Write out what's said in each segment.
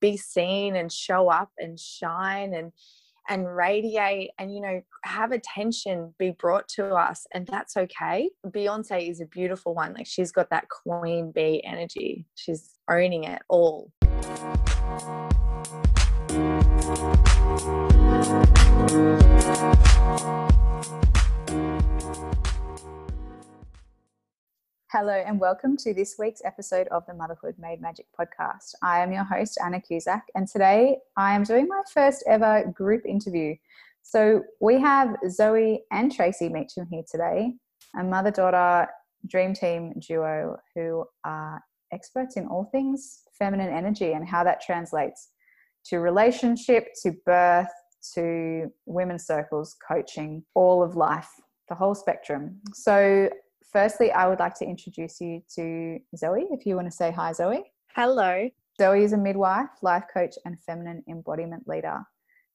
be seen and show up and shine and radiate and, you know, have attention be brought to us. And that's okay. Beyoncé is a beautiful one. Like, she's got that queen bee energy. She's owning it all. Hello and welcome to this week's episode of the Motherhood Made Magic podcast. I am your host, Anna Cusack, and today I am doing my first ever group interview. So we have Zoe and Tracy Meacham here today, a mother-daughter dream team duo who are experts in all things feminine energy and how that translates to relationship, to birth, to women's circles, coaching, all of life, the whole spectrum. So firstly, I would like to introduce you to Zoe, if you want to say hi, Zoe. Hello. Zoe is a midwife, life coach, and feminine embodiment leader.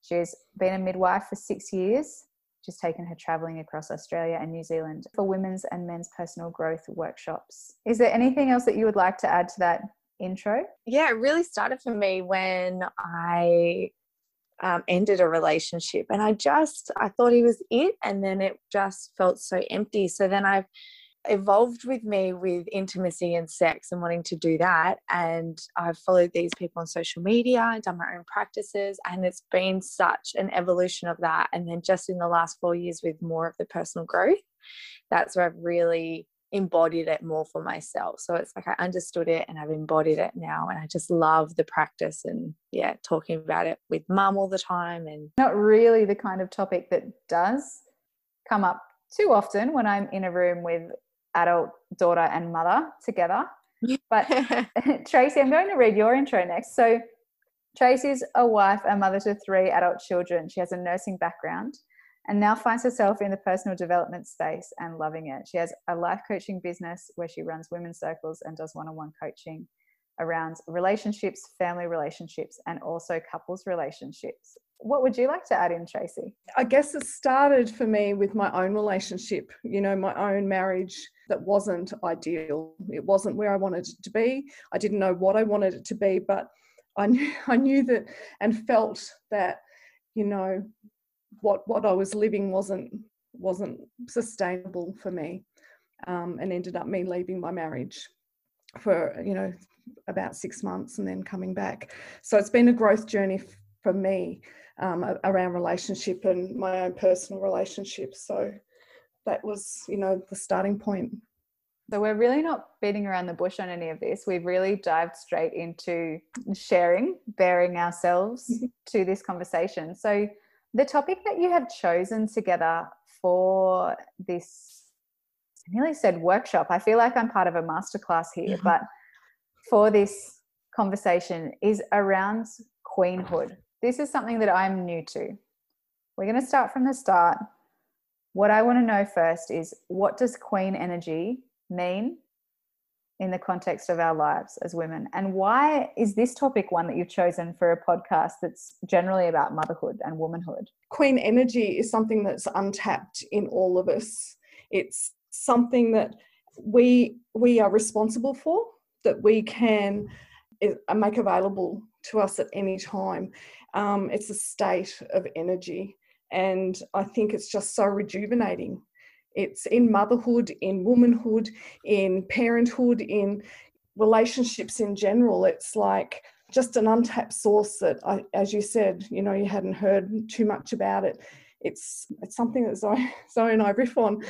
She's been a midwife for 6 years. She's taken her traveling across Australia and New Zealand for women's and men's personal growth workshops. Is there anything else that you would like to add to that intro? Yeah, it really started for me when I ended a relationship, and I thought he was it, and then it just felt so empty. So then I've evolved with me with intimacy and sex and wanting to do that, and I've followed these people on social media and done my own practices, and it's been such an evolution of that. And then just in the last 4 years with more of the personal growth, that's where I've really embodied it more for myself. So it's like I understood it and I've embodied it now, and I just love the practice and yeah, talking about it with mum all the time. And not really the kind of topic that does come up too often when I'm in a room with adult daughter and mother together. But Tracy, I'm going to read your intro next. So Tracy's a wife and mother to 3 adult children. She has a nursing background and now finds herself in the personal development space and loving it. She has a life coaching business where she runs women's circles and does one-on-one coaching around relationships, family relationships, and also couples relationships. What would you like to add in, Tracy? I guess it started for me with my own relationship, you know, my own marriage that wasn't ideal. It wasn't where I wanted it to be. I didn't know what I wanted it to be, but I knew that and felt that, you know, what I was living wasn't sustainable for me, and ended up me leaving my marriage for, you know, about 6 months and then coming back. So it's been a growth journey for me around relationship and my own personal relationship. So that was, you know, the starting point. So we're really not beating around the bush on any of this. We've really dived straight into sharing, bearing ourselves to this conversation. So the topic that you have chosen together for this, I nearly said workshop. I feel like I'm part of a masterclass here, but for this conversation is around queenhood. This is something that I'm new to. We're going to start from the start. What I want to know first is, what does queen energy mean in the context of our lives as women? And why is this topic one that you've chosen for a podcast that's generally about motherhood and womanhood? Queen energy is something that's untapped in all of us. It's something that we are responsible for, that we can make available to us at any time. It's a state of energy, and I think it's just so rejuvenating. It's in motherhood, in womanhood, in parenthood, in relationships in general. It's like just an untapped source that, as you said, you know, you hadn't heard too much about it. It's something that Zoe and I riff on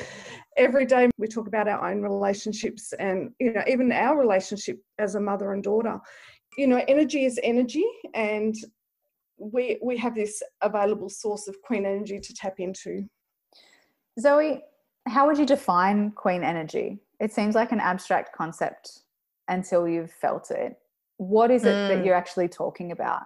every day. We talk about our own relationships and, you know, even our relationship as a mother and daughter. You know, energy is energy, and we have this available source of queen energy to tap into. Zoe, how would you define queen energy? It seems like an abstract concept until you've felt it. What is it that you're actually talking about?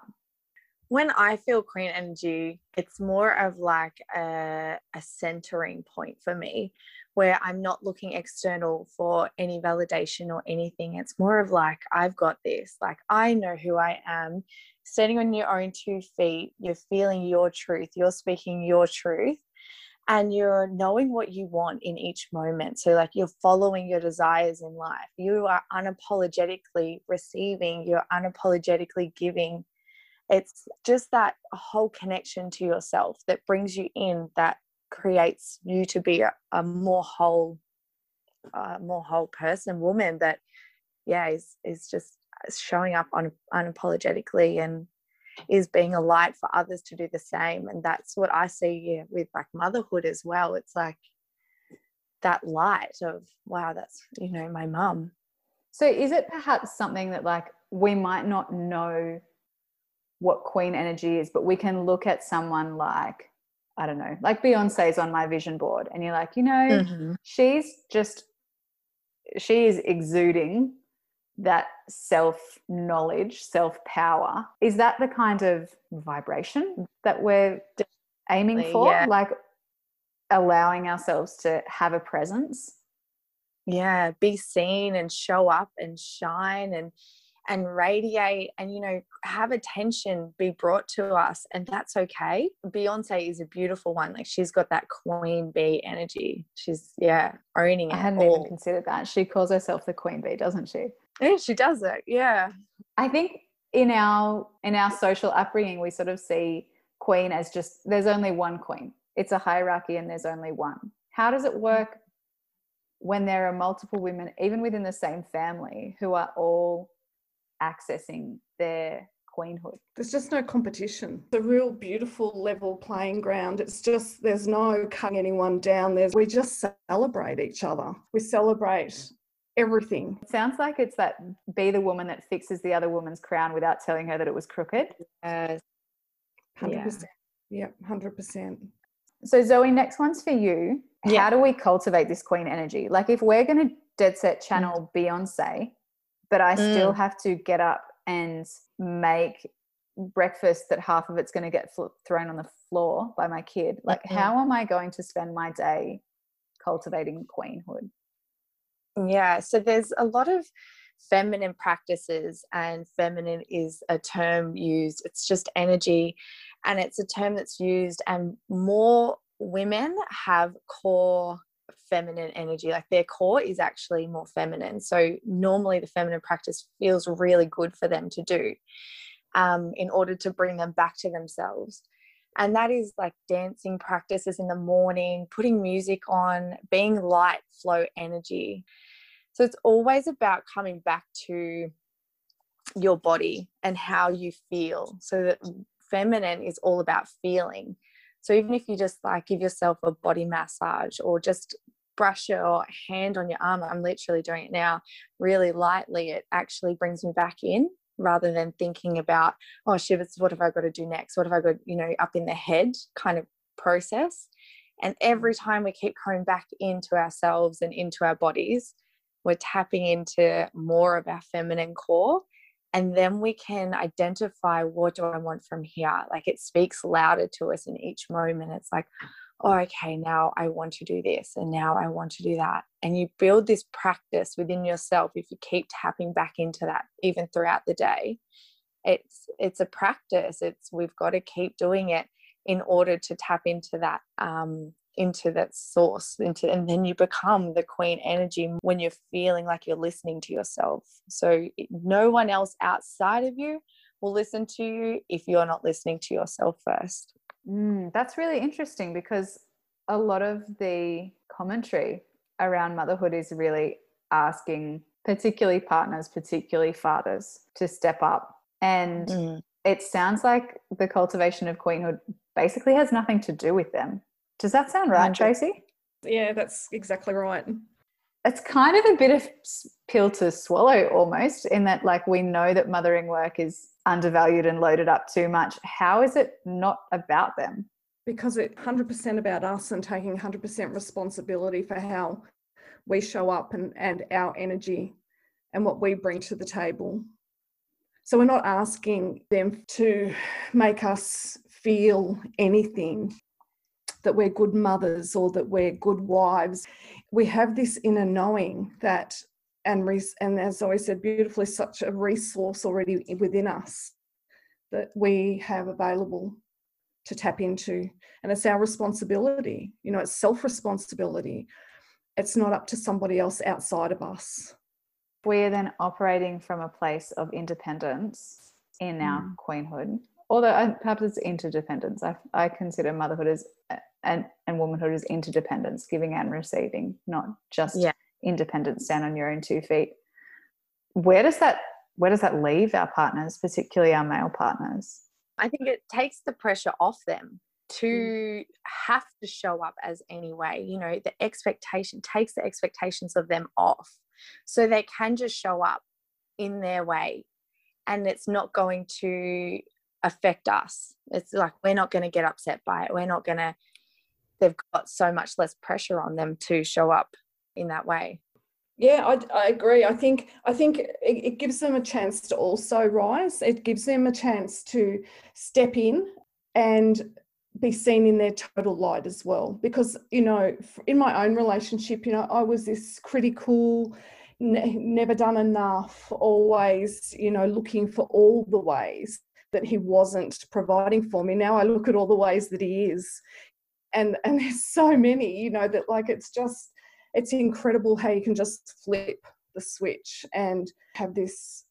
When I feel queen energy, it's more of like a centering point for me, where I'm not looking external for any validation or anything. It's more of like, I've got this, like, I know who I am, standing on your own 2 feet, you're feeling your truth, you're speaking your truth, and you're knowing what you want in each moment. So like, you're following your desires in life. You are unapologetically receiving, you're unapologetically giving It's just that whole connection to yourself that brings you in, that creates you to be a more whole person, woman that, yeah, is just showing up unapologetically and is being a light for others to do the same. And that's what I see with like motherhood as well. It's like that light of, wow, that's, you know, my mum. So is it perhaps something that like we might not know what queen energy is, but we can look at someone like, I don't know, like Beyonce's on my vision board, and you're like, you know, mm-hmm. she is exuding that self-knowledge, self-power. Is that the kind of vibration that we're aiming for? Yeah. Like allowing ourselves to have a presence? Yeah, be seen and show up and shine and radiate and, you know, have attention be brought to us, and that's okay. Beyonce is a beautiful one. Like, she's got that queen bee energy. She's, yeah, owning it. I hadn't even considered that. She calls herself the queen bee, doesn't she? Yeah, she does it, yeah. I think in our social upbringing, we sort of see queen as just, there's only one queen. It's a hierarchy and there's only one. How does it work when there are multiple women, even within the same family, who are all accessing their queenhood? There's just no competition. It's a real beautiful level playing ground. It's just, there's no cutting anyone down. We just celebrate each other. We celebrate everything. It sounds like it's that be the woman that fixes the other woman's crown without telling her that it was crooked. 100%. Yeah, 100%. So Zoe, next one's for you. Yeah. How do we cultivate this queen energy? Like, if we're going to dead set channel Beyonce, but I still have to get up and make breakfast that half of it's going to get thrown on the floor by my kid. Like, how am I going to spend my day cultivating queenhood? Yeah, so there's a lot of feminine practices, and feminine is a term used. It's just energy, and it's a term that's used, and more women have core feminine energy, like their core is actually more feminine, so normally the feminine practice feels really good for them to do in order to bring them back to themselves. And that is like dancing practices in the morning, putting music on, being light flow energy. So it's always about coming back to your body and how you feel. So that feminine is all about feeling. So even if you just like give yourself a body massage or just brush your hand on your arm, I'm literally doing it now, really lightly, it actually brings me back in, rather than thinking about, oh, shivers, what have I got to do next? What have I got, you know, up in the head kind of process. And every time we keep coming back into ourselves and into our bodies, we're tapping into more of our feminine core. And then we can identify, what do I want from here? Like, it speaks louder to us in each moment. It's like, oh, okay, now I want to do this, and now I want to do that. And you build this practice within yourself. If you keep tapping back into that, even throughout the day, it's a practice. We've got to keep doing it in order to tap into that source, and then you become the queen energy when you're feeling like you're listening to yourself. So no one else outside of you will listen to you if you're not listening to yourself first. That's really interesting, because a lot of the commentary around motherhood is really asking particularly partners, particularly fathers, to step up. And it sounds like the cultivation of queenhood basically has nothing to do with them. Does that sound right, Tracy? Yeah, that's exactly right. It's kind of a bit of pill to swallow almost, in that, like, we know that mothering work is undervalued and loaded up too much. How is it not about them? Because it's 100% about us, and taking 100% responsibility for how we show up and our energy and what we bring to the table. So we're not asking them to make us feel anything, that we're good mothers or that we're good wives. We have this inner knowing that, and as Zoe said beautifully, such a resource already within us that we have available to tap into. And it's our responsibility, you know, it's self-responsibility. It's not up to somebody else outside of us. We're then operating from a place of independence in our queenhood, although perhaps it's interdependence. I consider motherhood as and womanhood as interdependence, giving and receiving, not just independence, stand on your own two feet. Where does that leave our partners, particularly our male partners? I think it takes the pressure off them to have to show up as anyway. You know, the expectation takes the expectations of them off, so they can just show up in their way, and it's not going to affect us. It's like we're not going to get upset by it. We're not going to. They've got so much less pressure on them to show up in that way. Yeah, I agree. I think it gives them a chance to also rise. It gives them a chance to step in and be seen in their total light as well. Because, you know, in my own relationship, you know, I was this critical, never done enough, always, you know, looking for all the ways that he wasn't providing for me. Now I look at all the ways that he is, and there's so many, you know, that like it's just, it's incredible how you can just flip the switch and have this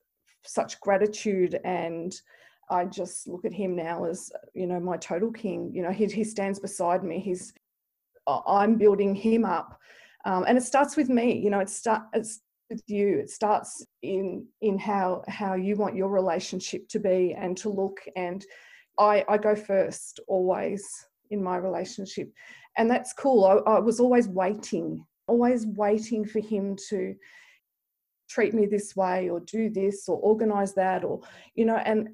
such gratitude. And I just look at him now as, you know, my total king. You know, he stands beside me. I'm building him up, and it starts with me. You know, it's with you. It starts in how you want your relationship to be and to look. And I go first always in my relationship, and that's cool. I was always waiting for him to treat me this way or do this or organise that, or, you know, and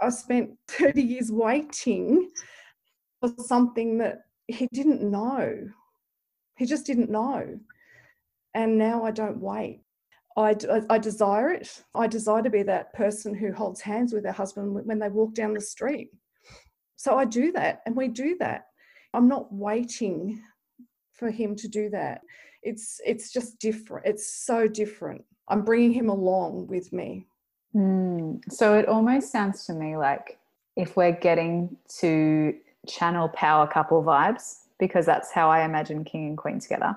I spent 30 years waiting for something that he didn't know. He just didn't know. And now I don't wait. I desire it. I desire to be that person who holds hands with their husband when they walk down the street. So I do that, and we do that. I'm not waiting for him to do that. It's just different. It's so different. I'm bringing him along with me. So it almost sounds to me like if we're getting to channel power couple vibes, because that's how I imagine king and queen together,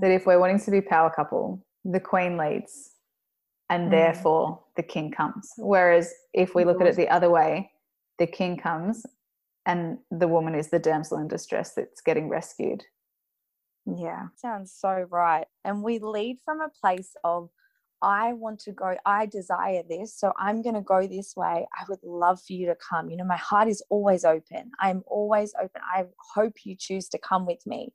that if we're wanting to be power couple, the queen leads and therefore the king comes. Whereas if we look at it the other way, the king comes and the woman is the damsel in distress that's getting rescued. Yeah, sounds so right. And we lead from a place of, I want to go, I desire this, so I'm going to go this way. I would love for you to come. You know, my heart is always open. I'm always open. I hope you choose to come with me.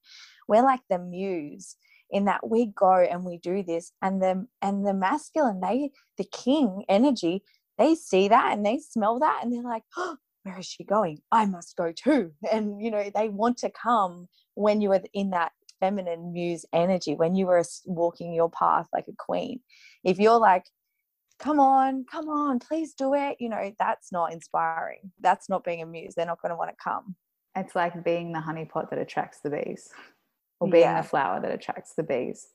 We're like the muse in that we go and we do this, and the masculine, the king energy, they see that and they smell that and they're like, oh, where is she going? I must go too. And, you know, they want to come when you are in that feminine muse energy, when you were walking your path like a queen. If you're like, come on, please do it, you know, that's not inspiring. That's not being a muse. They're not going to want to come. It's like being the honeypot that attracts the bees, or being the flower that attracts the bees.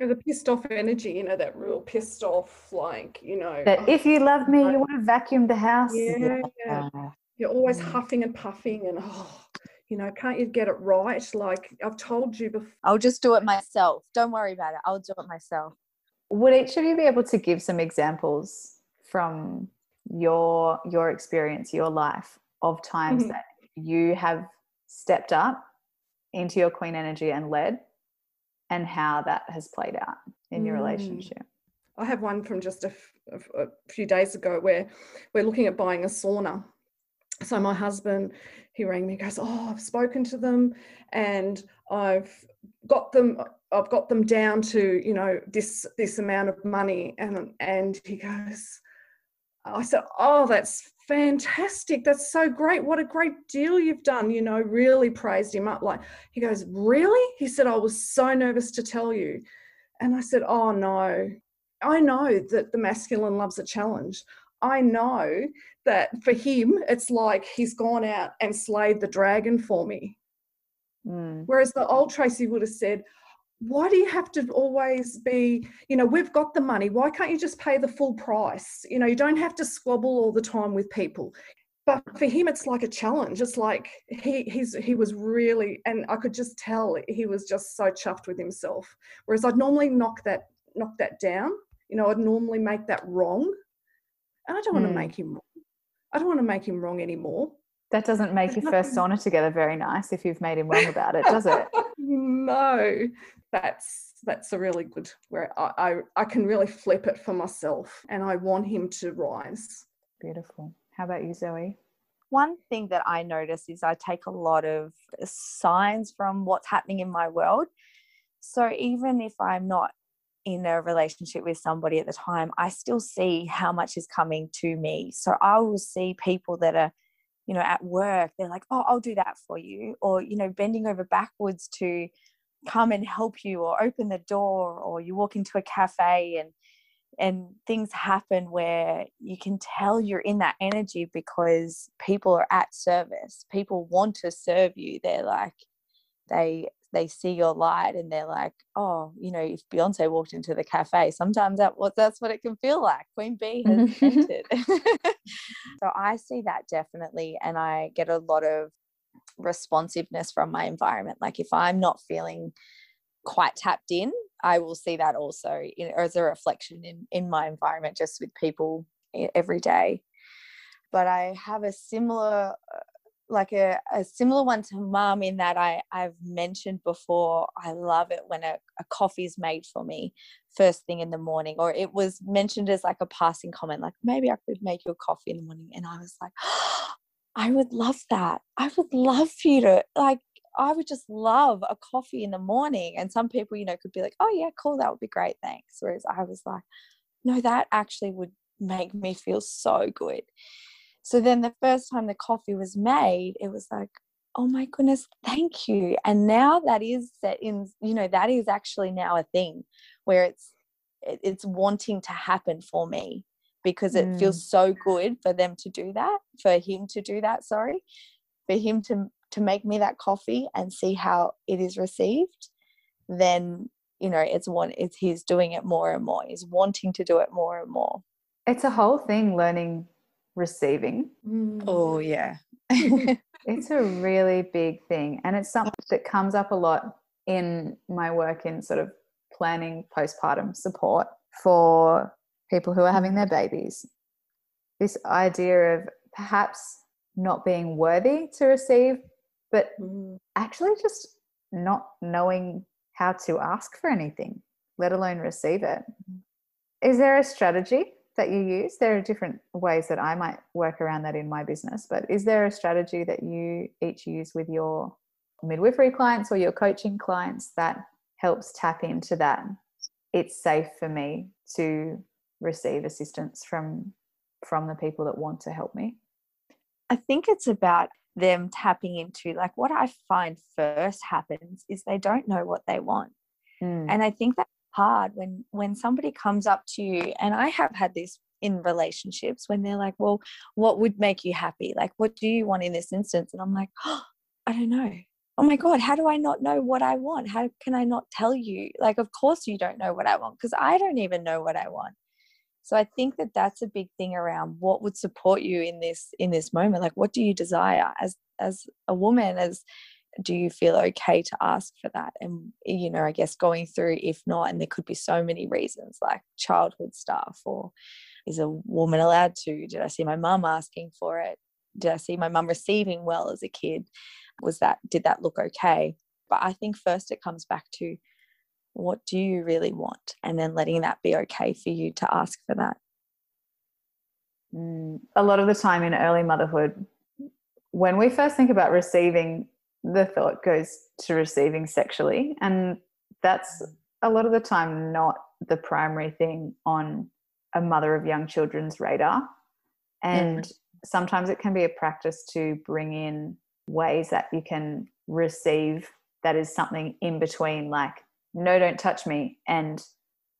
The pissed off energy, you know, that real pissed off, like, you know, that if you love me, you want to vacuum the house. Yeah. You're always huffing and puffing and you know, can't you get it right? Like, I've told you before. I'll just do it myself. Don't worry about it. I'll do it myself. Would each of you be able to give some examples from your experience, your life, of times that you have stepped up into your queen energy and led, and how that has played out in your relationship? I have one from just a few days ago where we're looking at buying a sauna. So my husband, he rang me, goes, oh, I've spoken to them and I've got them down to, you know, this amount of money. And he goes, I said, oh, that's fantastic. That's so great. What a great deal you've done. You know, really praised him up. Like, he goes, really? He said, I was so nervous to tell you. And I said, oh, no. I know that the masculine loves a challenge. I know that for him, it's like he's gone out and slayed the dragon for me. Whereas the old Tracy would have said, why do you have to always be, you know, we've got the money. Why can't you just pay the full price? You know, you don't have to squabble all the time with people. But for him, it's like a challenge. It's like he was really, and I could just tell he was just so chuffed with himself. Whereas I'd normally knock that down. You know, I'd normally make that wrong. And I don't want to make him wrong. I don't want to make him wrong anymore. That doesn't make your first sauna together very nice if you've made him wrong about it, does it? No, that's a really good, where I can really flip it for myself, and I want him to rise. Beautiful. How about you, Zoe? One thing that I notice is I take a lot of signs from what's happening in my world. So even if I'm not in a relationship with somebody at the time, I still see how much is coming to me. So I will see people that are, you know, at work, they're like, oh, I'll do that for you, or, you know, bending over backwards to come and help you, or open the door, or you walk into a cafe and things happen where you can tell you're in that energy because people are at service. People want to serve you. They're like, they see your light and they're like, oh, you know, if Beyonce walked into the cafe, sometimes that's what it can feel like. Queen Bee has entered. So I see that definitely. And I get a lot of responsiveness from my environment. Like if I'm not feeling quite tapped in, I will see that also as a reflection in my environment, just with people every day. But I have a similar, like a similar one to Mum, in that I've mentioned before, I love it when a coffee is made for me first thing in the morning, or it was mentioned as like a passing comment, like maybe I could make you a coffee in the morning. And I was like, oh, I would love that. I would love for you to like, I would just love a coffee in the morning. And some people, you know, could be like, oh yeah, cool, that would be great, thanks. Whereas I was like, no, that actually would make me feel so good. So then the first time the coffee was made, it was like, oh my goodness, thank you. And now that is set in, you know, that is actually now a thing where it's wanting to happen for me, because it feels so good for them to do that, for him to do that, sorry, for him to make me that coffee and see how it is received. Then, you know, he's doing it more and more. He's wanting to do it more and more. It's a whole thing, learning receiving. Oh yeah. It's a really big thing. And it's something that comes up a lot in my work in sort of planning postpartum support for people who are having their babies. This idea of perhaps not being worthy to receive, but actually just not knowing how to ask for anything, let alone receive it. Is there a strategy that you use? There are different ways that I might work around that in my business, but is there a strategy that you each use with your midwifery clients or your coaching clients that helps tap into that? It's safe for me to receive assistance from the people that want to help me. I think it's about them tapping into, like, what I find first happens is they don't know what they want. And I think that's hard when somebody comes up to you, and I have had this in relationships, when they're like, well, what would make you happy? Like, what do you want in this instance? And I'm like, oh, I don't know. Oh my God, how do I not know what I want? How can I not tell you? Like, of course you don't know what I want, because I don't even know what I want. So I think that that's a big thing around what would support you in this moment. Like, what do you desire as a woman? As do you feel okay to ask for that? And, you know, I guess going through, if not, and there could be so many reasons, like childhood stuff, or is a woman allowed to? Did I see my mum asking for it? Did I see my mum receiving well as a kid? Did that look okay? But I think first it comes back to, what do you really want? And then letting that be okay for you to ask for that. A lot of the time in early motherhood, when we first think about receiving, the thought goes to receiving sexually. And that's a lot of the time not the primary thing on a mother of young children's radar. And sometimes it can be a practice to bring in ways that you can receive that is something in between, like, no, don't touch me, and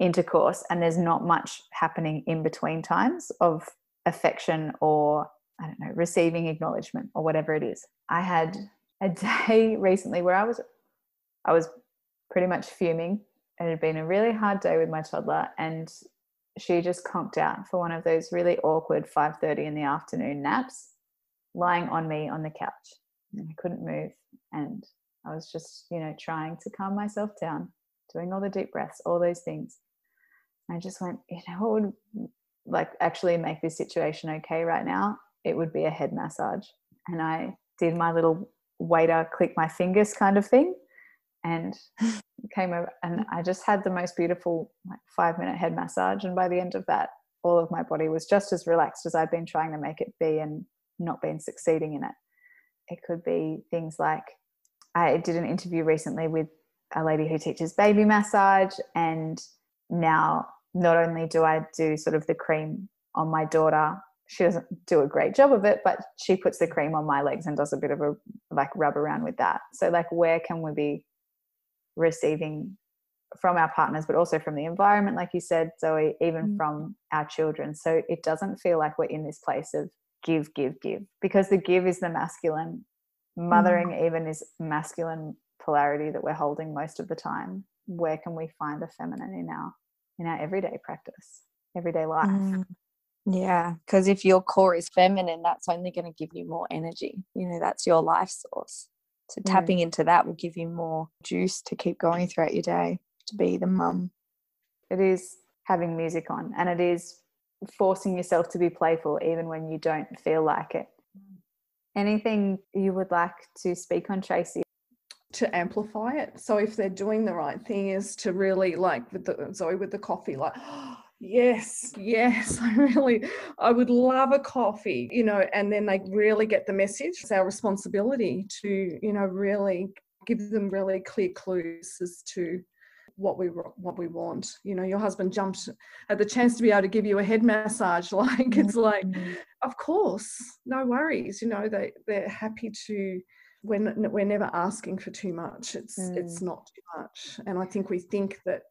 intercourse, and there's not much happening in between times of affection or, I don't know, receiving acknowledgement or whatever it is. I had a day recently where I was pretty much fuming. It had been a really hard day with my toddler, and she just conked out for one of those really awkward 5:30 in the afternoon naps, lying on me on the couch, and I couldn't move, and I was just, you know, trying to calm myself down, doing all the deep breaths, all those things. I just went, you know, what would, like, actually make this situation okay right now it would be a head massage. And I did my little waiter click my fingers kind of thing and came over, and I just had the most beautiful 5-minute head massage. And by the end of that, all of my body was just as relaxed as I'd been trying to make it be and not been succeeding in it. It could be things like, I did an interview recently with a lady who teaches baby massage, and now not only do I do sort of the cream on my daughter, she doesn't do a great job of it, but she puts the cream on my legs and does a bit of a rub around with that. So where can we be receiving from our partners, but also from the environment, like you said, Zoe, even from our children. So it doesn't feel like we're in this place of give, give, give, because the give is the masculine. Mothering even is masculine polarity that we're holding most of the time. Where can we find the feminine in our everyday practice, everyday life? Yeah, because if your core is feminine, that's only going to give you more energy. That's your life source. So tapping into that will give you more juice to keep going throughout your day, to be the mum. It is having music on, and it is forcing yourself to be playful even when you don't feel like it. Anything you would like to speak on, Tracy? To amplify it. So if they're doing the right thing, is to really, with the coffee, yes, I would love a coffee, and then they really get the message. It's our responsibility to, really give them really clear clues as to what we want. Your husband jumped at the chance to be able to give you a head massage. It's like, of course, no worries. They're happy to. When we're never asking for too much, it's not too much. And I think we think that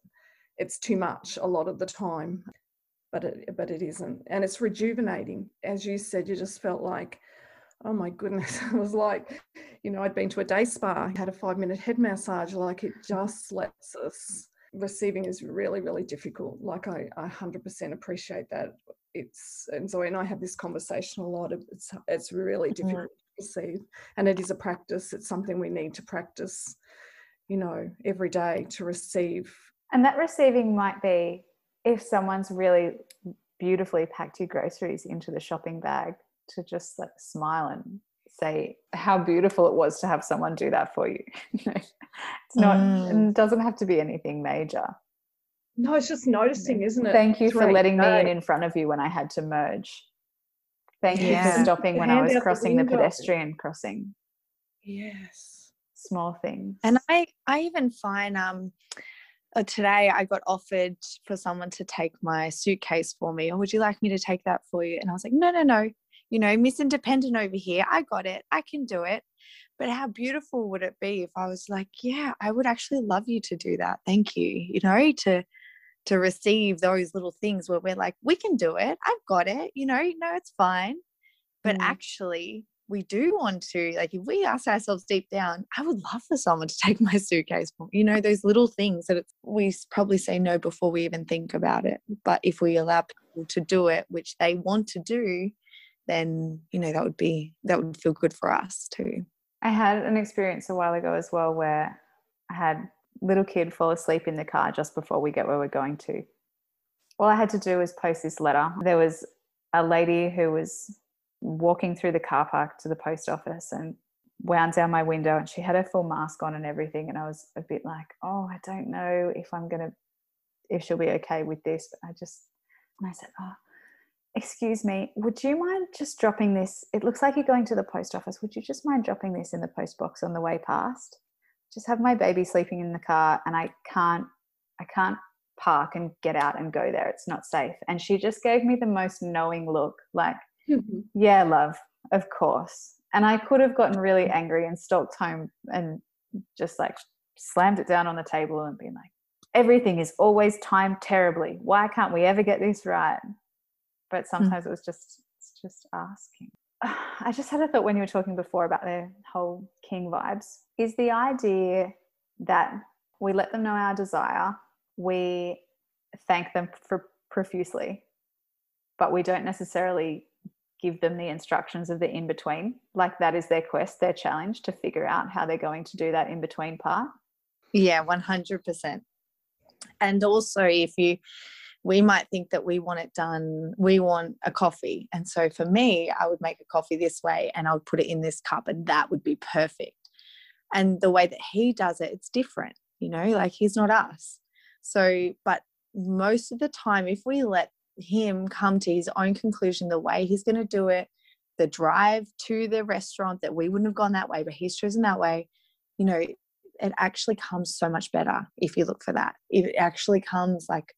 it's too much a lot of the time, but it isn't. And it's rejuvenating. As you said, you just felt like, oh my goodness. It was like, I'd been to a day spa, had a 5-minute head massage. It just lets us. Receiving is really, really difficult. I 100% appreciate that. And Zoe and I have this conversation a lot. It's really difficult to receive. And it is a practice. It's something we need to practice, every day, to receive. And that receiving might be if someone's really beautifully packed your groceries into the shopping bag, to just smile and say how beautiful it was to have someone do that for you. It's not, it doesn't have to be anything major. No, it's just noticing, isn't it? Thank you for letting me in front of you when I had to merge. Thank you for stopping when I was crossing the pedestrian crossing. Yes. Small things. And I even find, today I got offered for someone to take my suitcase for me. Or would you like me to take that for you? And I was like, no. Miss Independent over here. I got it. I can do it. But how beautiful would it be if I was like, yeah, I would actually love you to do that. Thank you. To receive those little things where we're like, we can do it. I've got it. No, it's fine. But actually we do want to, if we ask ourselves deep down, I would love for someone to take my suitcase for me. Those little things that we probably say no before we even think about it. But if we allow people to do it, which they want to do, then that would feel good for us too. I had an experience a while ago as well where I had little kid fall asleep in the car just before we get where we're going to. All I had to do was post this letter. There was a lady who was walking through the car park to the post office and wound down my window, and she had her full mask on and everything, and I was a bit like, oh, I don't know if she'll be okay with this. But I said, oh, excuse me, would you mind just dropping this? It looks like you're going to the post office. Would you just mind dropping this in the post box on the way past? Just have my baby sleeping in the car, and I can't park and get out and go there. It's not safe. And she just gave me the most knowing look, yeah, love, of course. And I could have gotten really angry and stalked home and just slammed it down on the table and been like, everything is always timed terribly. Why can't we ever get this right? But sometimes it was just asking. I just had a thought when you were talking before about the whole king vibes. Is the idea that we let them know our desire, we thank them for profusely, but we don't necessarily give them the instructions of the in-between. That is their quest, their challenge, to figure out how they're going to do that in-between part. Yeah, 100%. And also if you we might think that we want it done, we want a coffee. And so for me, I would make a coffee this way and I would put it in this cup and that would be perfect. And the way that he does it, it's different, you know, like he's not us. So, but most of the time, if we let him come to his own conclusion, the way he's going to do it, the drive to the restaurant that we wouldn't have gone that way, but he's chosen that way, you know, it actually comes so much better if you look for that. It actually comes like,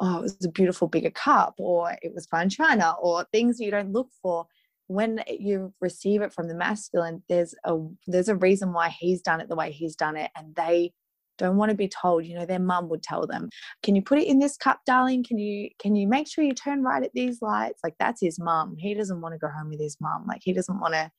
oh, it was a beautiful bigger cup, or it was fine china, or things you don't look for. When you receive it from the masculine, there's a reason why he's done it the way he's done it, and they don't want to be told. You know, their mum would tell them, "Can you put it in this cup, darling? Can you make sure you turn right at these lights?" Like, that's his mum. He doesn't want to go home with his mum. Like, he doesn't want to.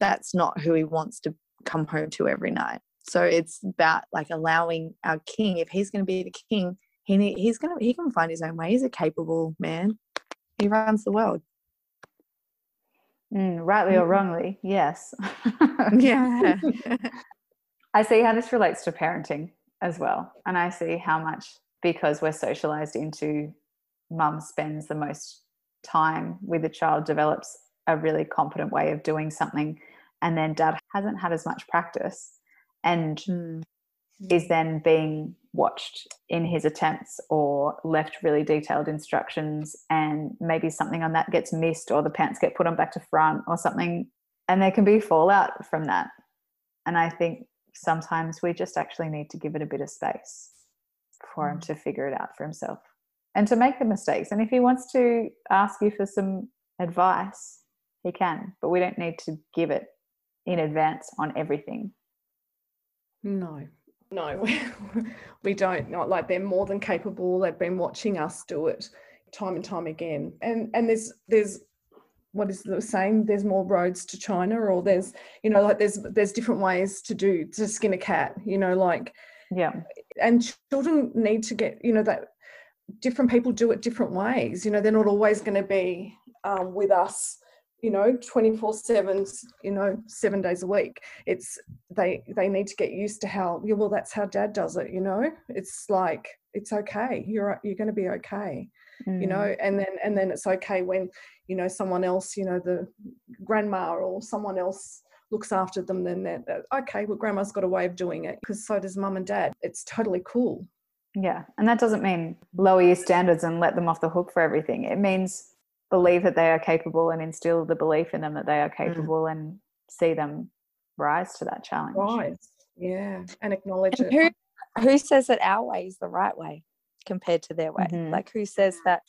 That's not who he wants to come home to every night. So it's about like allowing our king. If he's going to be the king, he can find his own way. He's a capable man. He runs the world. Rightly or wrongly, yes. Yeah. I see how this relates to parenting as well. And I see how much, because we're socialized into mum spends the most time with the child, develops a really competent way of doing something, and then dad hasn't had as much practice and is then being watched in his attempts or left really detailed instructions, and maybe something on that gets missed or the pants get put on back to front or something, and there can be fallout from that. And I think sometimes we just actually need to give it a bit of space for him to figure it out for himself and to make the mistakes. And if he wants to ask you for some advice, he can, but we don't need to give it in advance on everything. No, we don't. Not like they're more than capable. They've been watching us do it time and time again. And there's what is the saying? There's more roads to China, or there's, you know, like there's different ways to skin a cat, you know, like, yeah. And children need to get, you know, that different people do it different ways. You know, they're not always going to be with us, you know, 24/7, you know, 7 days a week. It's they need to get used to how, yeah, well, that's how dad does it, you know. It's like, it's okay, you're going to be okay, you know. And then it's okay when, you know, someone else, you know, the grandma or someone else looks after them, then they're okay, well, grandma's got a way of doing it because so does mum and dad. It's totally cool. Yeah. And that doesn't mean lower your standards and let them off the hook for everything. It means believe that they are capable and instill the belief in them that they are capable and see them rise to that challenge. Right. Yeah. And acknowledge and it. Who says that our way is the right way compared to their way? Like, who says that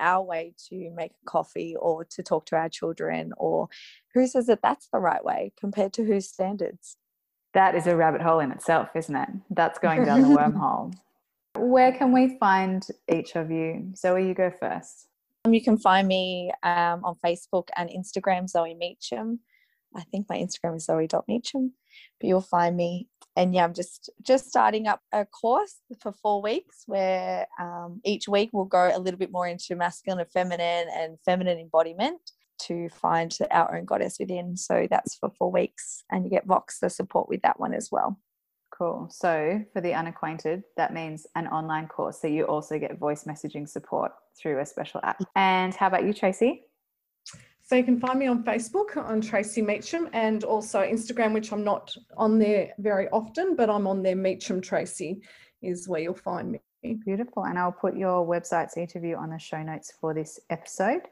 our way to make a coffee or to talk to our children, or who says that that's the right way compared to whose standards? That is a rabbit hole in itself, isn't it? That's going down the wormhole. Where can we find each of you? Zoe, you go first. You can find me on Facebook and Instagram, Zoe Meacham. I think my Instagram is zoe.meacham, but you'll find me. And yeah, I'm just starting up a course for 4 weeks where each week we'll go a little bit more into masculine and feminine embodiment to find our own goddess within. So that's for 4 weeks, and you get Vox the support with that one as well. Cool. So for the unacquainted, that means an online course. So you also get voice messaging support through a special app. And how about you, Tracy? So you can find me on Facebook on Tracy Meacham, and also Instagram, which I'm not on there very often, but I'm on there. Meacham Tracy is where you'll find me. Beautiful. And I'll put your websites, each of you, on the show notes for this episode.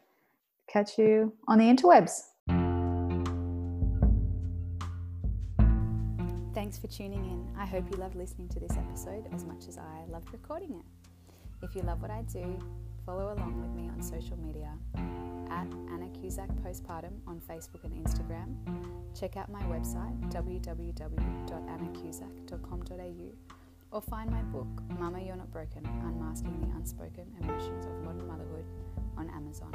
Catch you on the interwebs. Thanks for tuning in. I hope you loved listening to this episode as much as I loved recording it. If you love what I do, follow along with me on social media at Anna Cusack Postpartum on Facebook and Instagram. Check out my website, www.annacusack.com.au, or find my book, Mama You're Not Broken, Unmasking the Unspoken Emotions of Modern Motherhood, on Amazon.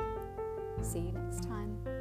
See you next time.